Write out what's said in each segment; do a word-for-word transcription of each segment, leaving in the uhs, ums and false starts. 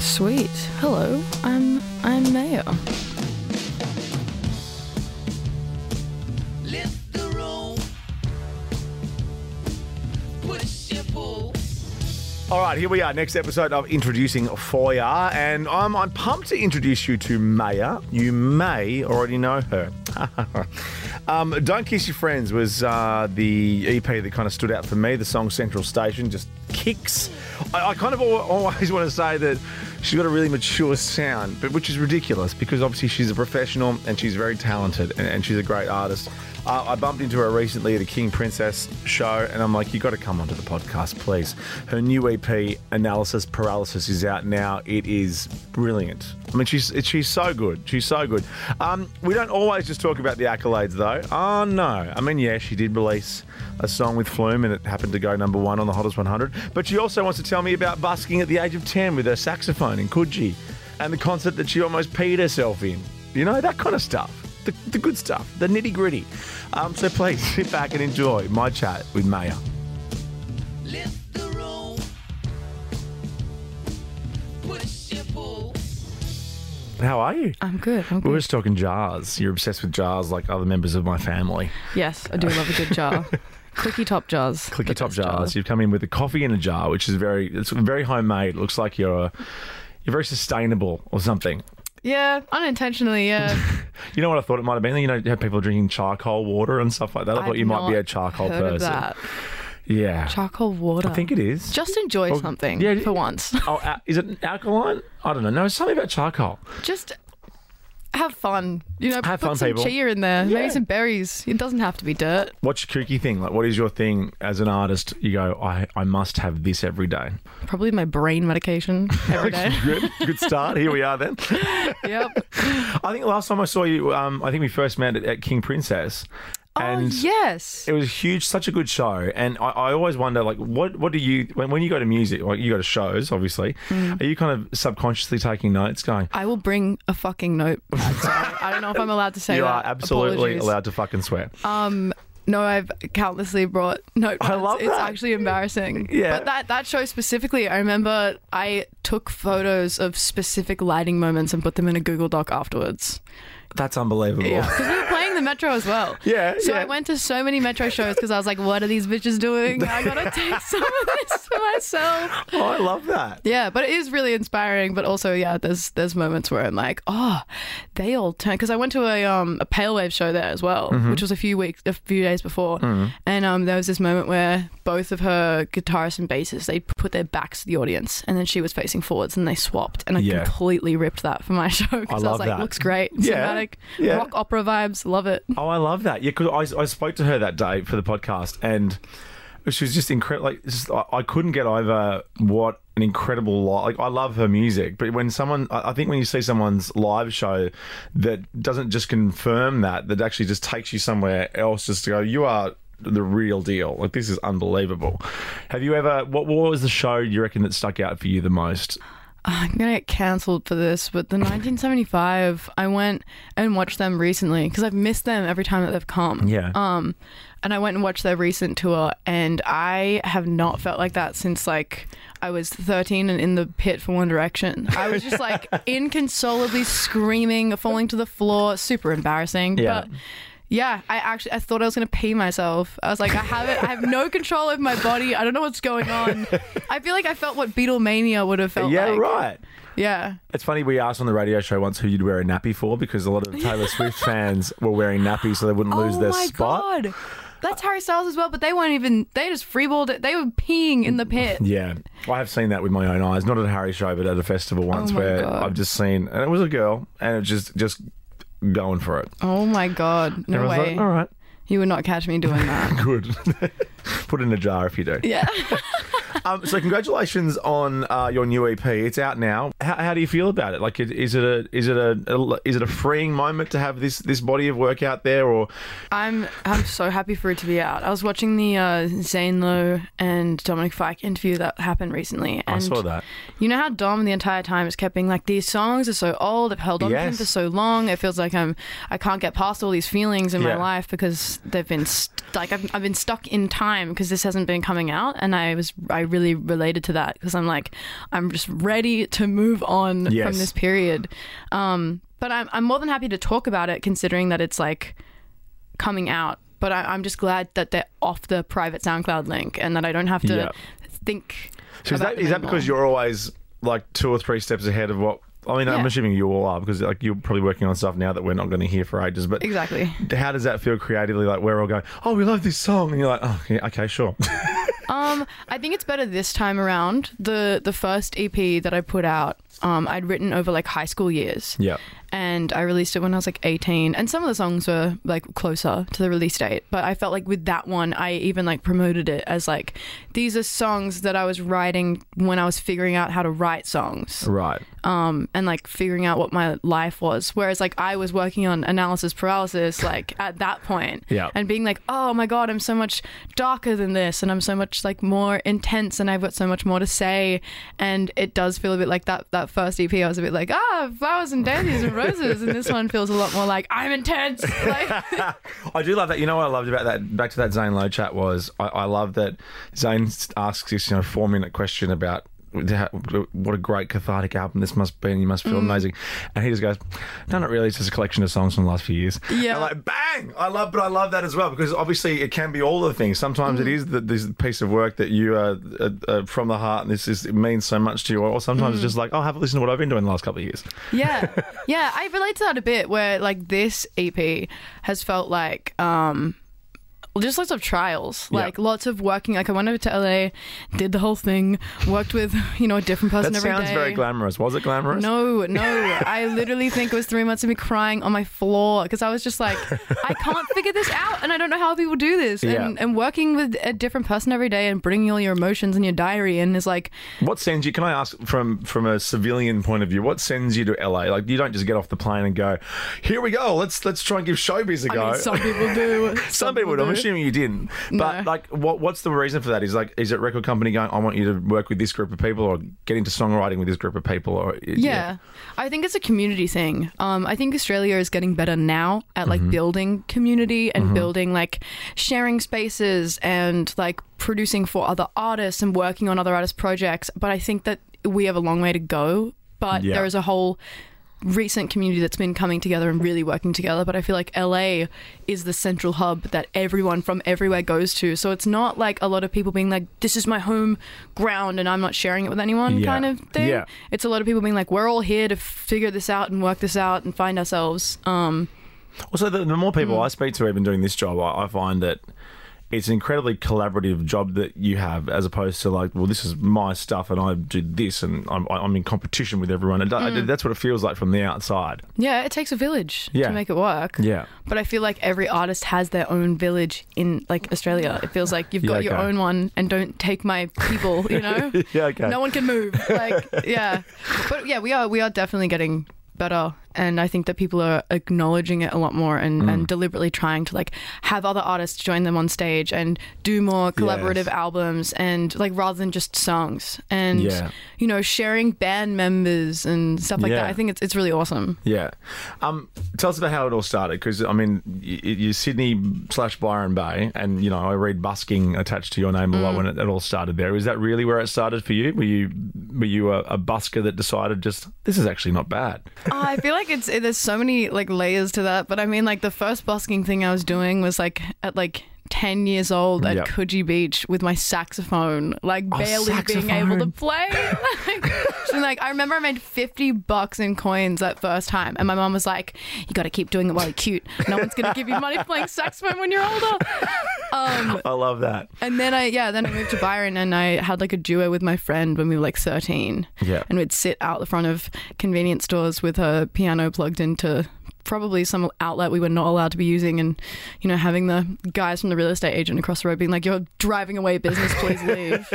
Sweet. Hello, I'm I'm Maya. All right, here we are. Next episode of Introducing Foya, and I'm I'm pumped to introduce you to Maya. You may already know her. um, Don't Kiss Your Friends was uh, the E P that kind of stood out for me. The song Central Station just kicks. I, I kind of always want to say that she's got a really mature sound, but which is ridiculous because obviously she's a professional and she's very talented and, and she's a great artist. Uh, I bumped into her recently at a King Princess show, and I'm like, you got to come onto the podcast, please. Her new E P, Analysis Paralysis, is out now. It is brilliant. I mean, she's she's so good. She's so good. Um, we don't always just talk about the accolades, though. Oh, no. I mean, yeah, she did release a song with Flume, and it happened to go number one on the Hottest one hundred. But she also wants to tell me about busking at the age of ten with her saxophone in Coogee, and the concert that she almost peed herself in. You know, that kind of stuff. The, the good stuff, the nitty gritty. Um, so please sit back and enjoy my chat with Maya. How are you? I'm good. I'm good. We were just talking jars. You're obsessed with jars like other members of my family. Yes, I do love a good jar. Clicky top jars. Clicky top jars. Jar. You've come in with a coffee in a jar, which is very, it's very homemade. It looks like you're, a, you're very sustainable or something. Yeah, unintentionally, yeah. You know what I thought it might have been? You know, you have people drinking charcoal water and stuff like that. I, I thought you might be a charcoal heard person. Of that. Yeah. Charcoal water. I think it is. Just enjoy well, something yeah, for once. Oh, uh, is it alkaline? I don't know. No, it's something about charcoal. Just have fun. You know, have put fun, some people. Chia in there. Yeah. Maybe some berries. It doesn't have to be dirt. What's your kooky thing? Like, what is your thing as an artist? You go, I, I must have this every day. Probably my brain medication every day. Good, good start. Here we are then. Yep. I think last time I saw you, um, I think we first met at, at King Princess. And oh, yes. It was huge, such a good show. And I, I always wonder, like, what, what do you, when, when you go to music, like you go to shows, obviously, mm. are you kind of subconsciously taking notes going? I will bring a fucking note. I don't know if I'm allowed to say you that. You are absolutely Apologies. allowed to fucking swear. Um... No, I've countlessly brought notepads. I love that. It's actually embarrassing. Yeah. But that, that show specifically, I remember I took photos of specific lighting moments and put them in a Google Doc afterwards. That's unbelievable. Yeah, because we were playing the Metro as well. Yeah, So yeah. I went to so many Metro shows because I was like, what are these bitches doing? I got to take some of this to myself. Oh, I love that. Yeah, but it is really inspiring. But also, yeah, there's there's moments where I'm like, oh, they all turn. Because I went to a um a Pale Wave show there as well, mm-hmm. which was a few weeks, a few days before. Mm-hmm. And um there was this moment where both of her guitarists and bassists, they put their backs to the audience. And then she was facing forwards and they swapped. And I yeah. completely ripped that for my show because I, I was like, that. looks great. It's yeah. Yeah. Rock opera vibes, love it. Oh, I love that. Yeah, because I, I spoke to her that day for the podcast, and she was just incredible. Like, just, I, I couldn't get over what an incredible live. Like, I love her music, but when someone, I, I think when you see someone's live show that doesn't just confirm that, that actually just takes you somewhere else, just to go, you are the real deal. Like, this is unbelievable. Have you ever? What, what was the show you reckon that stuck out for you the most? I'm going to get cancelled for this, but the nineteen seventy-five, I went and watched them recently because I've missed them every time that they've come. Yeah. Um, and I went and watched their recent tour, and I have not felt like that since, like, I was thirteen and in the pit for One Direction. I was just, like, inconsolably screaming, falling to the floor. Super embarrassing. Yeah. But yeah, I actually I thought I was gonna pee myself. I was like, I have it. I have no control over my body. I don't know what's going on. I feel like I felt what Beatlemania would have felt yeah, like. Yeah, right. Yeah. It's funny, we asked on the radio show once who you'd wear a nappy for because a lot of Taylor Swift fans were wearing nappies so they wouldn't lose oh their spot. Oh my god. That's Harry Styles as well, but they weren't even, they just freeballed it. They were peeing in the pit. Yeah. I have seen that with my own eyes. Not at a Harry show, but at a festival once oh where god. I've just seen, and it was a girl, and it just just going for it. Oh my god. No Everyone's way. Like, all right. You would not catch me doing that. Good. Put it in a jar if you do. Yeah. um, so congratulations on uh, your new E P. It's out now. How, how do you feel about it? Like, is it a is it a, a is it a freeing moment to have this this body of work out there? Or I'm I'm so happy for it to be out. I was watching the uh, Zane Lowe and Dominic Fike interview that happened recently. And I saw that. You know how Dom the entire time has kept being like, these songs are so old. I've held on yes. to them for so long. It feels like I'm I can't get past all these feelings in yeah. my life because they've been st- like I've I've been stuck in time because this hasn't been coming out, and I was I really related to that because I'm like, I'm just ready to move on yes. from this period. Um, but I'm, I'm more than happy to talk about it considering that it's like coming out. But I, I'm just glad that they're off the private SoundCloud link and that I don't have to yeah. think so about is that, them is that because you're always like two or three steps ahead of what... I mean, yeah. I'm assuming you all are because like you're probably working on stuff now that we're not going to hear for ages. But exactly, how does that feel creatively? Like we're all going, oh, we love this song, and you're like, oh, yeah, okay, sure. um, I think it's better this time around. the The first E P that I put out, um, I'd written over like high school years. Yeah, and I released it when I was like eighteen, and some of the songs were like closer to the release date. But I felt like with that one, I even like promoted it as like these are songs that I was writing when I was figuring out how to write songs. Right. Um. And like figuring out what my life was, whereas like I was working on Analysis Paralysis like at that point yeah. and being like, oh my god, I'm so much darker than this and I'm so much like more intense and I've got so much more to say. And it does feel a bit like that that first E P I was a bit like, ah, flowers and daisies and roses, and this one feels a lot more like I'm intense, like- I do love that. You know what I loved about that, back to that Zane Lowe chat, was I, I love that Zane asks this, you know, four minute question about what a great cathartic album this must be and you must feel mm. amazing, and he just goes, no, not really, it's just a collection of songs from the last few years. Yeah, and like bang, I love but I love that as well, because obviously it can be all the things sometimes mm. it is the, this piece of work that you are uh, uh, from the heart and this is, it means so much to you, or sometimes mm. it's just like, oh, have a listen to what I've been doing the last couple of years. Yeah. Yeah, I relate to that a bit, where like this E P has felt like um just lots of trials, like yep. lots of working. Like I went over to L A, did the whole thing, worked with, you know, a different person every day. That sounds very glamorous. Was it glamorous? No, no. I literally think it was three months of me crying on my floor because I was just like, I can't figure this out and I don't know how people do this. Yeah. And, and working with a different person every day and bringing all your emotions in your diary and is like... What sends you, can I ask from, from a civilian point of view, what sends you to L A? Like you don't just get off the plane and go, here we go, let's let's try and give showbiz a I go. Mean, some people do. Some, some people do. I'm assuming you didn't, but no. like, what? What's the reason for that? Is like, is it record company going, I want you to work with this group of people, or get into songwriting with this group of people, or yeah? yeah. I think it's a community thing. Um, I think Australia is getting better now at like mm-hmm. building community and mm-hmm. building like sharing spaces and like producing for other artists and working on other artists' projects. But I think that we have a long way to go. But yeah. there is a whole recent community that's been coming together and really working together, but I feel like L A is the central hub that everyone from everywhere goes to, so it's not like a lot of people being like, this is my home ground and I'm not sharing it with anyone yeah. kind of thing. Yeah. It's a lot of people being like, we're all here to figure this out and work this out and find ourselves. Um, also, the, the more people mm. I speak to even doing this job, I, I find that it's an incredibly collaborative job that you have, as opposed to like, well, this is my stuff and I did this and I'm, I'm in competition with everyone. And mm. that's what it feels like from the outside. Yeah, it takes a village yeah. to make it work. Yeah. But I feel like every artist has their own village in like Australia. It feels like you've got yeah, okay. your own one and don't take my people, you know? yeah, okay. No one can move. Like, yeah. But yeah, we are we are definitely getting better, and I think that people are acknowledging it a lot more and, mm. and deliberately trying to like have other artists join them on stage and do more collaborative yes. albums, and like rather than just songs, and yeah. you know, sharing band members and stuff like yeah. that. I think it's it's really awesome. Yeah. Um, tell us about how it all started, because I mean, you're Sydney slash Byron Bay, and you know, I read busking attached to your name a mm. lot when it, it all started there. Is that really where it started for you? Were you were you a, a busker that decided just this is actually not bad? Oh, I feel like it's it, there's so many like layers to that, but I mean, like the first busking thing I was doing was like at like ten years old at yep. Coogee Beach with my saxophone, like oh, barely saxophone. being able to play. Like, and, like I remember I made fifty bucks in coins that first time, and my mom was like, "You got to keep doing it while you're cute. No one's gonna give you money playing saxophone when you're older." Um, I love that. And then I yeah, then I moved to Byron, and I had like a duo with my friend when we were like thirteen. Yeah, and we'd sit out the front of convenience stores with her piano plugged into probably some outlet we were not allowed to be using, and you know, having the guys from the real estate agent across the road being like, you're driving away business, please leave.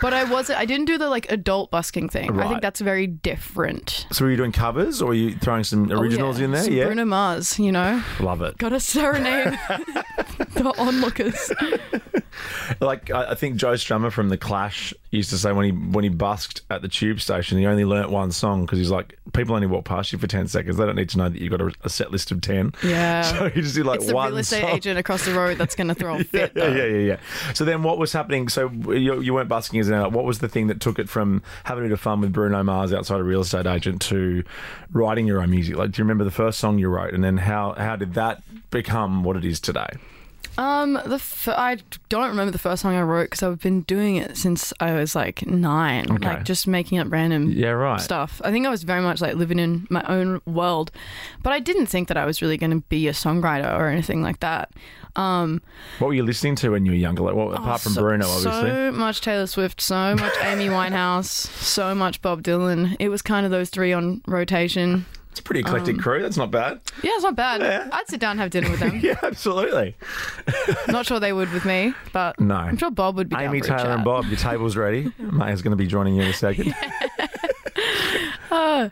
But I wasn't I didn't do the like adult busking thing. Right. I think that's very different. So were you doing covers, or were you throwing some originals oh, yeah. in there? Some yeah. Bruno Mars, you know. Love it. Gotta serenade the onlookers. Like I think Joe Strummer from The Clash He used to say when he when he busked at the tube station, he only learnt one song because he's like, people only walk past you for ten seconds. They don't need to know that you've got a, a set list of ten. Yeah. So he just did like it's one song. It's the real estate song. Agent across the road that's going to throw a fit. Yeah, yeah, yeah, yeah, yeah. So then what was happening? So you, you weren't busking as an adult. What was the thing that took it from having a bit of fun with Bruno Mars outside a real estate agent to writing your own music? Like, do you remember the first song you wrote? And then how, how did that become what it is today? Um, the f- I don't remember the first song I wrote because I've been doing it since I was like nine, okay. Like just making up random yeah, right. stuff. I think I was very much like living in my own world, but I didn't think that I was really going to be a songwriter or anything like that. Um, what were you listening to when you were younger? Like, what, apart oh, from so, Bruno, obviously? So much Taylor Swift, so much Amy Winehouse, so much Bob Dylan. It was kind of those three on rotation. It's a pretty eclectic um, crew. That's not bad. Yeah, it's not bad. Yeah. I'd sit down and have dinner with them. Yeah, absolutely. Not sure they would with me, but no. I'm sure Bob would be Amy, down for Taylor a chat. And Bob, your table's ready. Maya's going to be joining you in a second. Yeah. uh,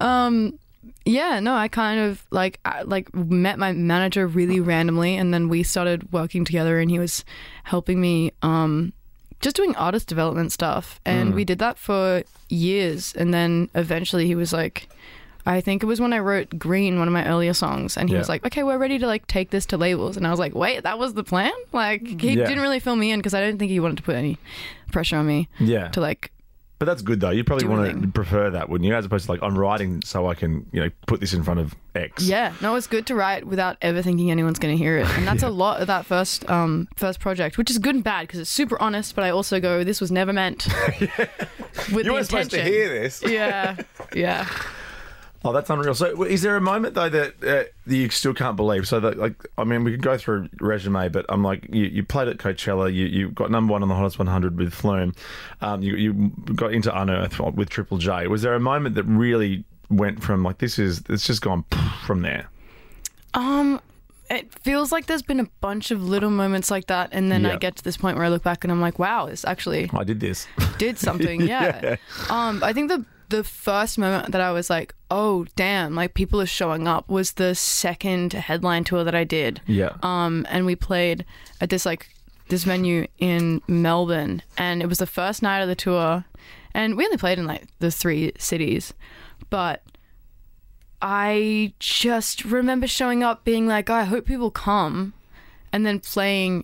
um, yeah, no, I kind of like I, like met my manager really randomly, and then we started working together, and he was helping me um, just doing artist development stuff. And mm. we did that for years, and then eventually he was like... I think it was when I wrote Green, one of my earlier songs, and he yeah. was like, okay, we're ready to like take this to labels. And I was like, wait, that was the plan? Like, he yeah. didn't really fill me in because I don't think he wanted to put any pressure on me yeah. to like... But that's good though. You probably want to prefer that, wouldn't you? As opposed to like, I'm writing so I can, you know, put this in front of X. Yeah. No, it's good to write without ever thinking anyone's going to hear it. And that's yeah. a lot of that first um, first project, which is good and bad because it's super honest, but I also go, this was never meant. yeah. With you were supposed to hear this. Yeah. Yeah. Oh, that's unreal. So is there a moment, though, that, uh, that you still can't believe? So, that, like, I mean, we can go through resume, but I'm like, you, you played at Coachella, you, you got number one on the Hottest one hundred with Flume, um, you, you got into Unearth with Triple J. Was there a moment that really went from, like, this is, it's just gone from there? Um, it feels like there's been a bunch of little moments like that, and then yeah. I get to this point where I look back and I'm like, wow, this actually... I did this. Did something, yeah. yeah. Um, I think the... The first moment that I was like, oh, damn, like people are showing up was the second headline tour that I did. Yeah. Um, and we played at this like this venue in Melbourne, and it was the first night of the tour, and we only played in like the three cities, but I just remember showing up being like, oh, I hope people come, and then playing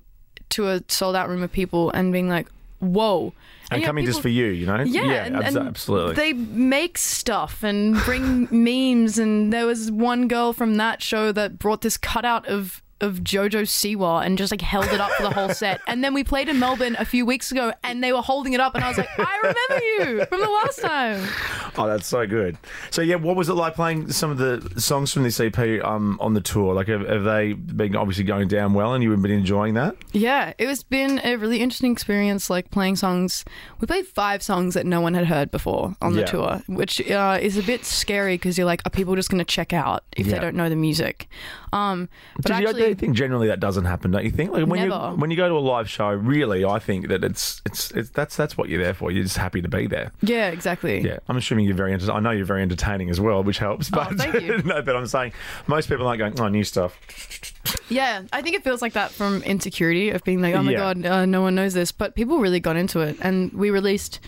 to a sold out room of people and being like, whoa. And, and yeah, coming people, just for you, you know? Yeah, yeah and, absolutely. They make stuff and bring memes, and there was one girl from that show that brought this cutout of, of Jojo Siwa and just like held it up for the whole set. And then we played in Melbourne a few weeks ago and they were holding it up and I was like, I remember you from the last time. Oh, that's so good. So yeah, what was it like playing some of the songs from this E P um, on the tour? Like have, have they been obviously going down well and you've been enjoying that? Yeah, it was been a really interesting experience, like playing songs. We played five songs that no one had heard before on the yeah. tour, which uh, is a bit scary because you're like, are people just going to check out if yeah. they don't know the music? Um, but Did actually, I think generally that doesn't happen, don't you think? Like when Never. you when you go to a live show, really, I think that it's it's, it's that's that's what you're there for. You're just happy to be there. Yeah, exactly. Yeah, I'm assuming you're very entertaining. I know you're very entertaining as well, which helps. But oh, thank you. No, but I'm saying most people aren't going, oh, new stuff. Yeah, I think it feels like that from insecurity of being like, oh my yeah. god, uh, no one knows this, but people really got into it, and we released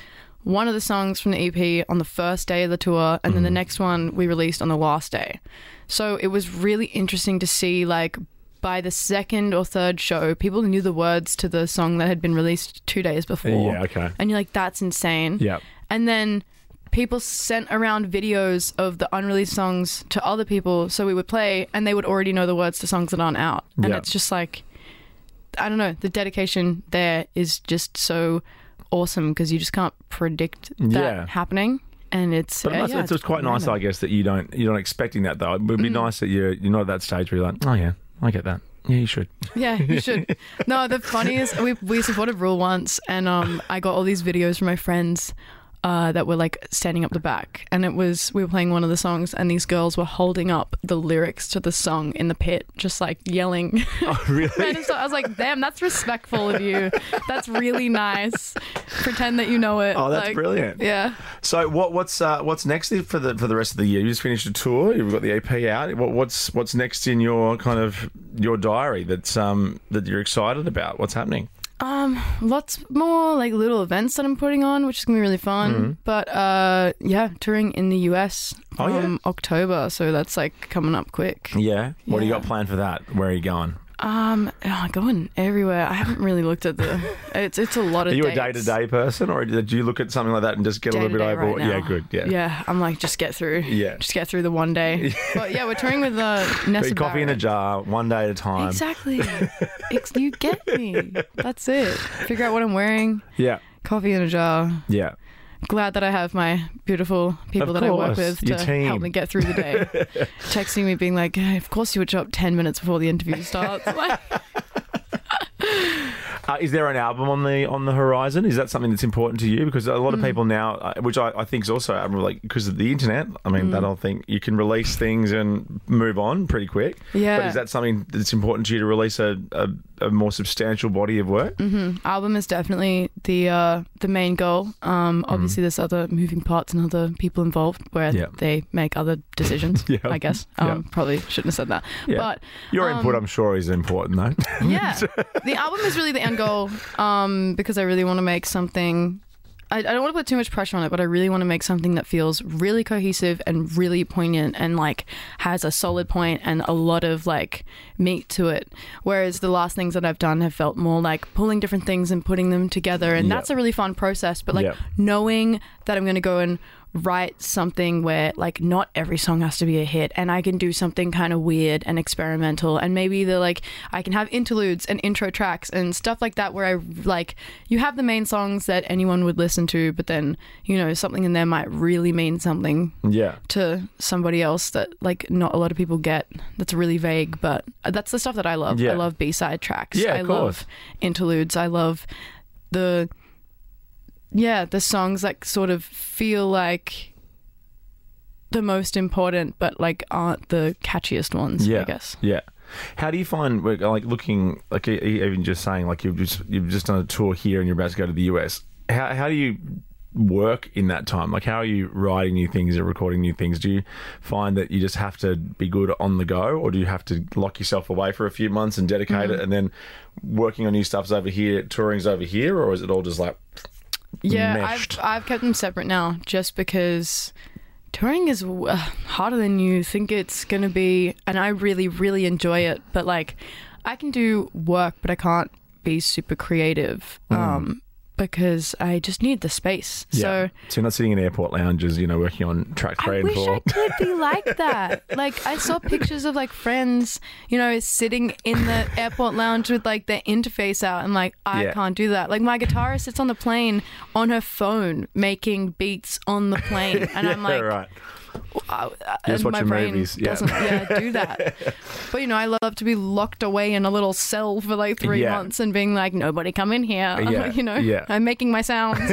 one of the songs from the E P on the first day of the tour, and mm. then the next one we released on the last day. So it was really interesting to see like. By the second or third show, people knew the words to the song that had been released two days before. Yeah, okay. And you're like, that's insane. Yeah. And then people sent around videos of the unreleased songs to other people, so we would play, and they would already know the words to songs that aren't out. And yeah. it's just like, I don't know, the dedication there is just so awesome because you just can't predict that yeah. happening. And it's but uh, yeah, it's, it's quite nice, random. I guess, that you don't you're not expecting that though. It would be mm-hmm. nice that you're you're not at that stage where you're like, oh yeah. I get that. Yeah, you should. Yeah, you should. No, the funniest, we we supported Rule once, and um, I got all these videos from my friends uh, that were like standing up the back, and it was we were playing one of the songs, and these girls were holding up the lyrics to the song in the pit, just like yelling. Oh, really? And so I was like, damn, that's respectful of you. That's really nice. Pretend that you know it. Oh, that's like, brilliant. Yeah. So what what's uh, what's next for the for the rest of the year? You just finished a tour. You've got the E P out. What, what's what's next in your kind of your diary that's um that you're excited about? What's happening? Um, lots more like little events that I'm putting on, which is gonna be really fun. Mm-hmm. But uh, yeah, touring in the U S from oh, yeah. October, so that's like coming up quick. Yeah. What yeah. do you got planned for that? Where are you going? Um, oh, going everywhere. I haven't really looked at the. It's it's a lot of. Are you dates. a day to day person, or did you look at something like that and just get day a little bit over? Right yeah, good. Yeah. Yeah, I'm like just get through. Yeah. Just get through the one day. But yeah, we're touring with uh, Nessa Big Barrett. Coffee in a jar, one day at a time. Exactly. You get me. That's it. Figure out what I'm wearing. Yeah. Coffee in a jar. Yeah. Glad that I have my beautiful people of that course, I work with to team. help me get through the day. Texting me being like, hey, of course you were up ten minutes before the interview starts. uh, is there an album on the on the horizon? Is that something that's important to you? Because a lot of mm. people now, which I, I think is also like because of the internet, I mean, mm. that whole thing, you can release things and move on pretty quick. Yeah. But is that something that's important to you to release a... a a more substantial body of work? Mm-hmm. Album is definitely the uh, the main goal. Um, obviously, mm. there's other moving parts and other people involved where yeah. they make other decisions, yeah. I guess. Um, yeah. Probably shouldn't have said that. Yeah. But your um, input, I'm sure, is important, though. Yeah. The album is really the end goal um, because I really want to make something... I, I don't want to put too much pressure on it, but I really want to make something that feels really cohesive and really poignant and like has a solid point and a lot of like meat to it. Whereas the last things that I've done have felt more like pulling different things and putting them together. And yep. that's a really fun process. But like yep. knowing that I'm going to go and write something where like not every song has to be a hit and I can do something kind of weird and experimental and maybe the like I can have interludes and intro tracks and stuff like that where I like you have the main songs that anyone would listen to, but then you know something in there might really mean something yeah to somebody else that like not a lot of people get. That's really vague, but that's the stuff that I love. yeah. I love B-side tracks. yeah, I love interludes. I love the Yeah, the songs like sort of feel like the most important, but like aren't the catchiest ones. Yeah, I guess. Yeah. How do you find like looking like even just saying like you've just you've just done a tour here and you're about to go to the U S. How how do you work in that time? Like how are you writing new things or recording new things? Do you find that you just have to be good on the go, or do you have to lock yourself away for a few months and dedicate mm-hmm. it, and then working on new stuff's over here, touring's over here, or is it all just like? Yeah, meshed. I've I've kept them separate now just because touring is uh, harder than you think it's going to be, and I really, really enjoy it. But, like, I can do work, but I can't be super creative mm. um, because I just need the space. Yeah. So, so you're not sitting in airport lounges, you know, working on track three I and four. I wish I could be like that. Like, I saw pictures of, like, friends, you know, sitting in the airport lounge with, like, their interface out. And, like, I yeah. can't do that. Like, my guitarist sits on the plane on her phone making beats on the plane. And yeah, I'm like... Right. I, I, just watching movies. Yeah. Doesn't yeah, do that. But, you know, I love to be locked away in a little cell for like three yeah. months and being like, nobody come in here. Yeah. You know, yeah. I'm making my sounds.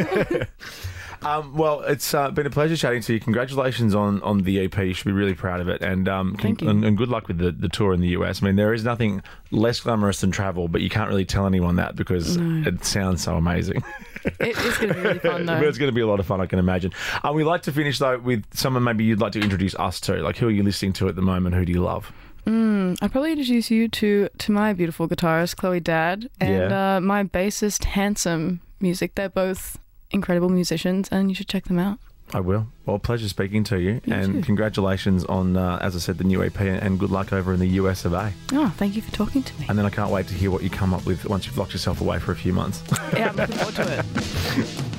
um, well, it's uh, been a pleasure chatting to you. Congratulations on, on the E P. You should be really proud of it. And um, Thank con- you. And, and good luck with the, the tour in the U S. I mean, there is nothing less glamorous than travel, but you can't really tell anyone that because no. it sounds so amazing. It is going to be really fun, though. It's going to be a lot of fun, I can imagine. Uh, we like to finish, though, with someone maybe you'd like to introduce us to. Like, who are you listening to at the moment? Who do you love? Mm, I'd probably introduce you to, to my beautiful guitarist, Chloe Dad, and yeah. uh, my bassist, Handsome Music. They're both incredible musicians, and you should check them out. I will. Well, pleasure speaking to you. you and too. Congratulations on, uh, as I said, the new E P, and good luck over in the U S of A. Oh, thank you for talking to me. And then I can't wait to hear what you come up with once you've locked yourself away for a few months. Yeah, I'm looking forward to it.